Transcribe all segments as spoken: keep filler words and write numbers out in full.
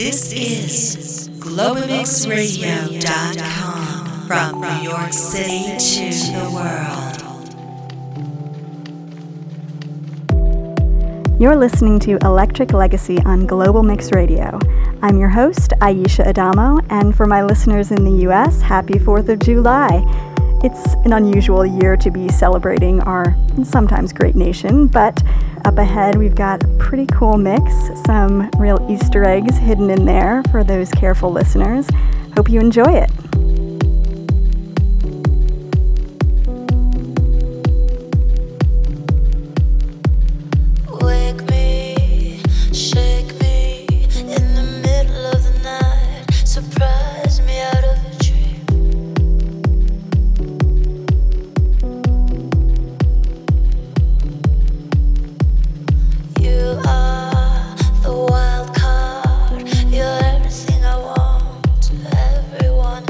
This is Global Mix Radio dot com, from New York City to the world. You're listening to Electric Legacy on Global Mix Radio. I'm your host, Ayesha Adamo, and for my listeners in the U S, happy fourth of July. It's an unusual year to be celebrating our sometimes great nation, but up ahead we've got a pretty cool mix, some real Easter eggs hidden in there for those careful listeners. Hope you enjoy it. You're everything I want, everyone.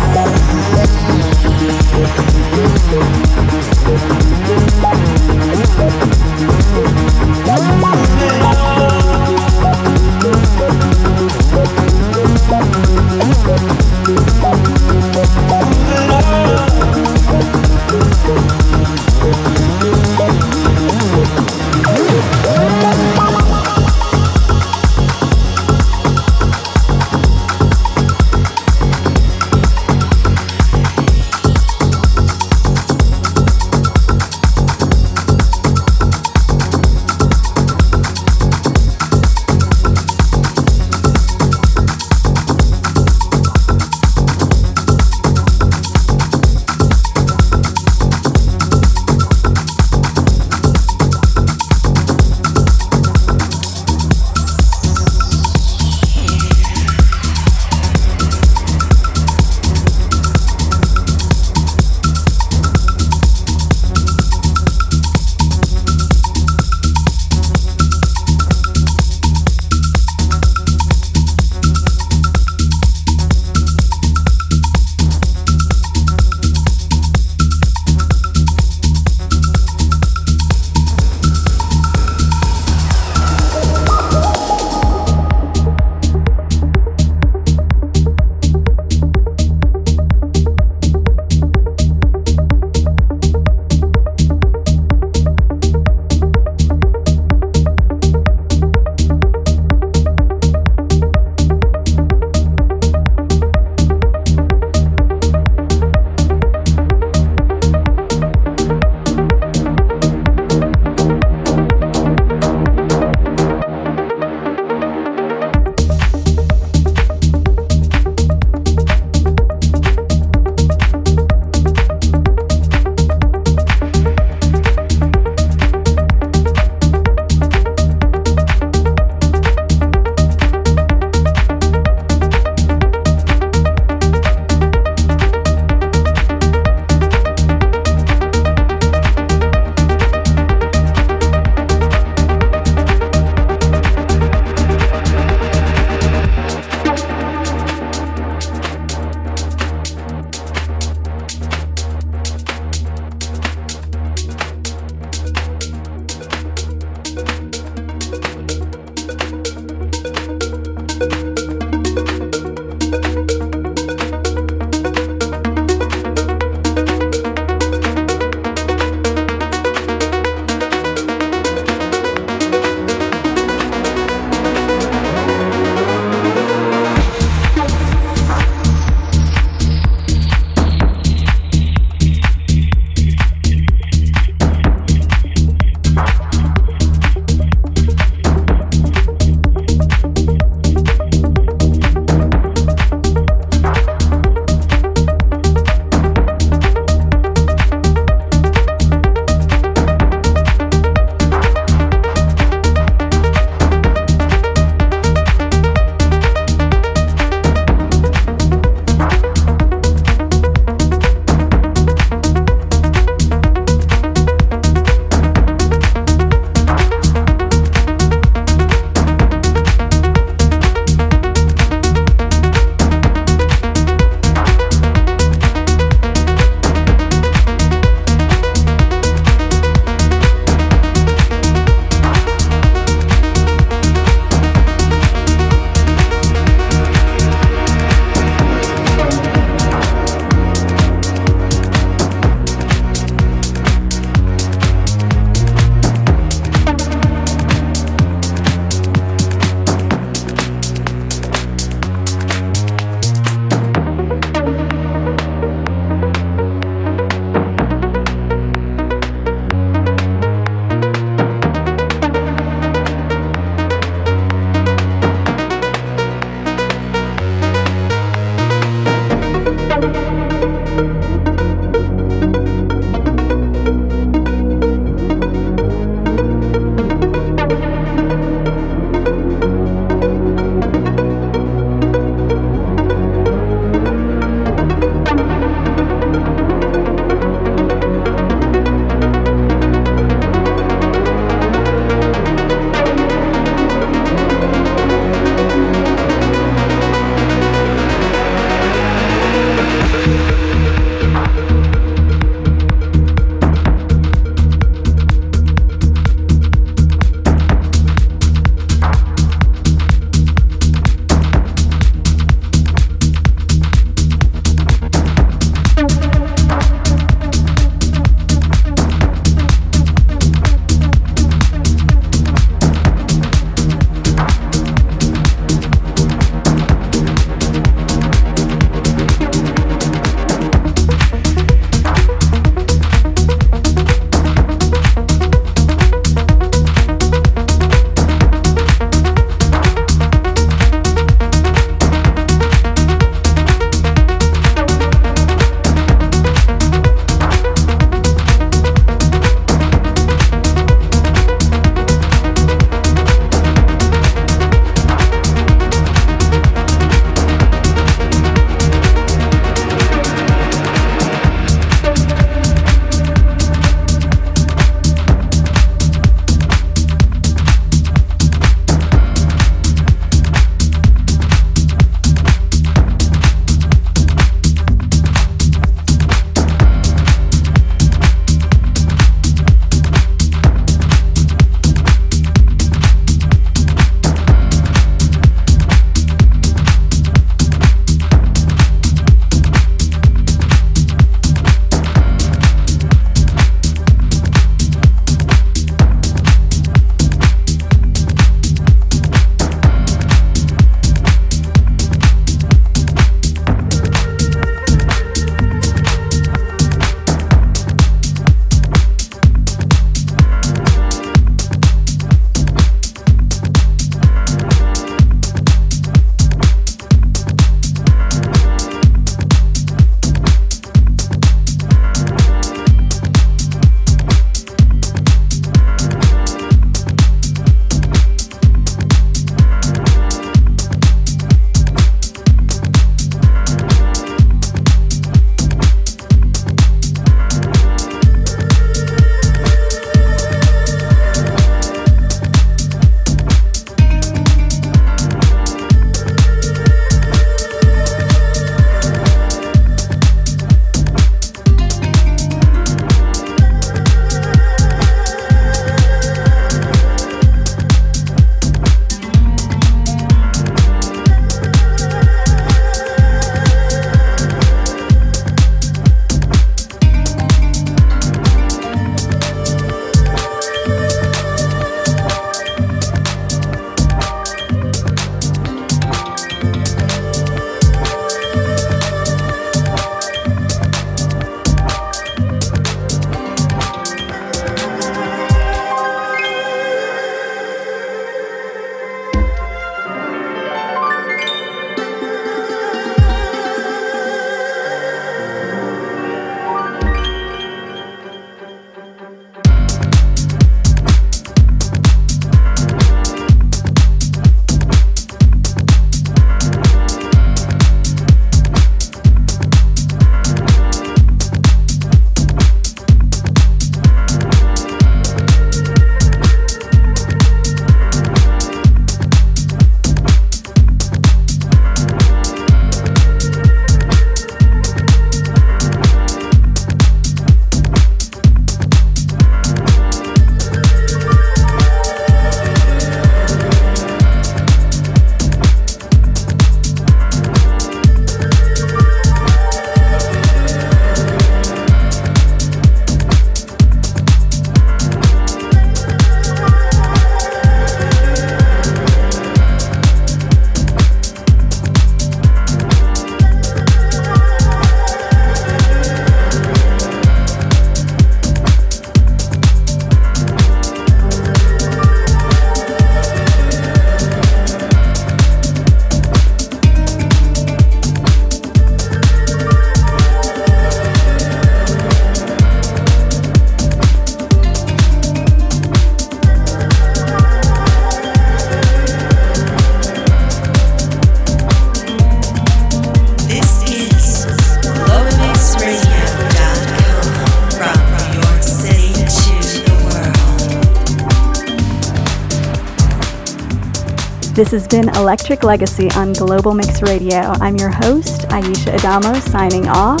This has been Electric Legacy on Global Mix Radio. I'm your host, Ayesha Adamo, signing off.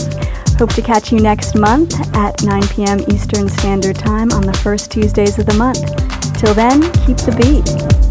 Hope to catch you next month at nine p.m. Eastern Standard Time on the first Tuesdays of the month. Till then, keep the beat.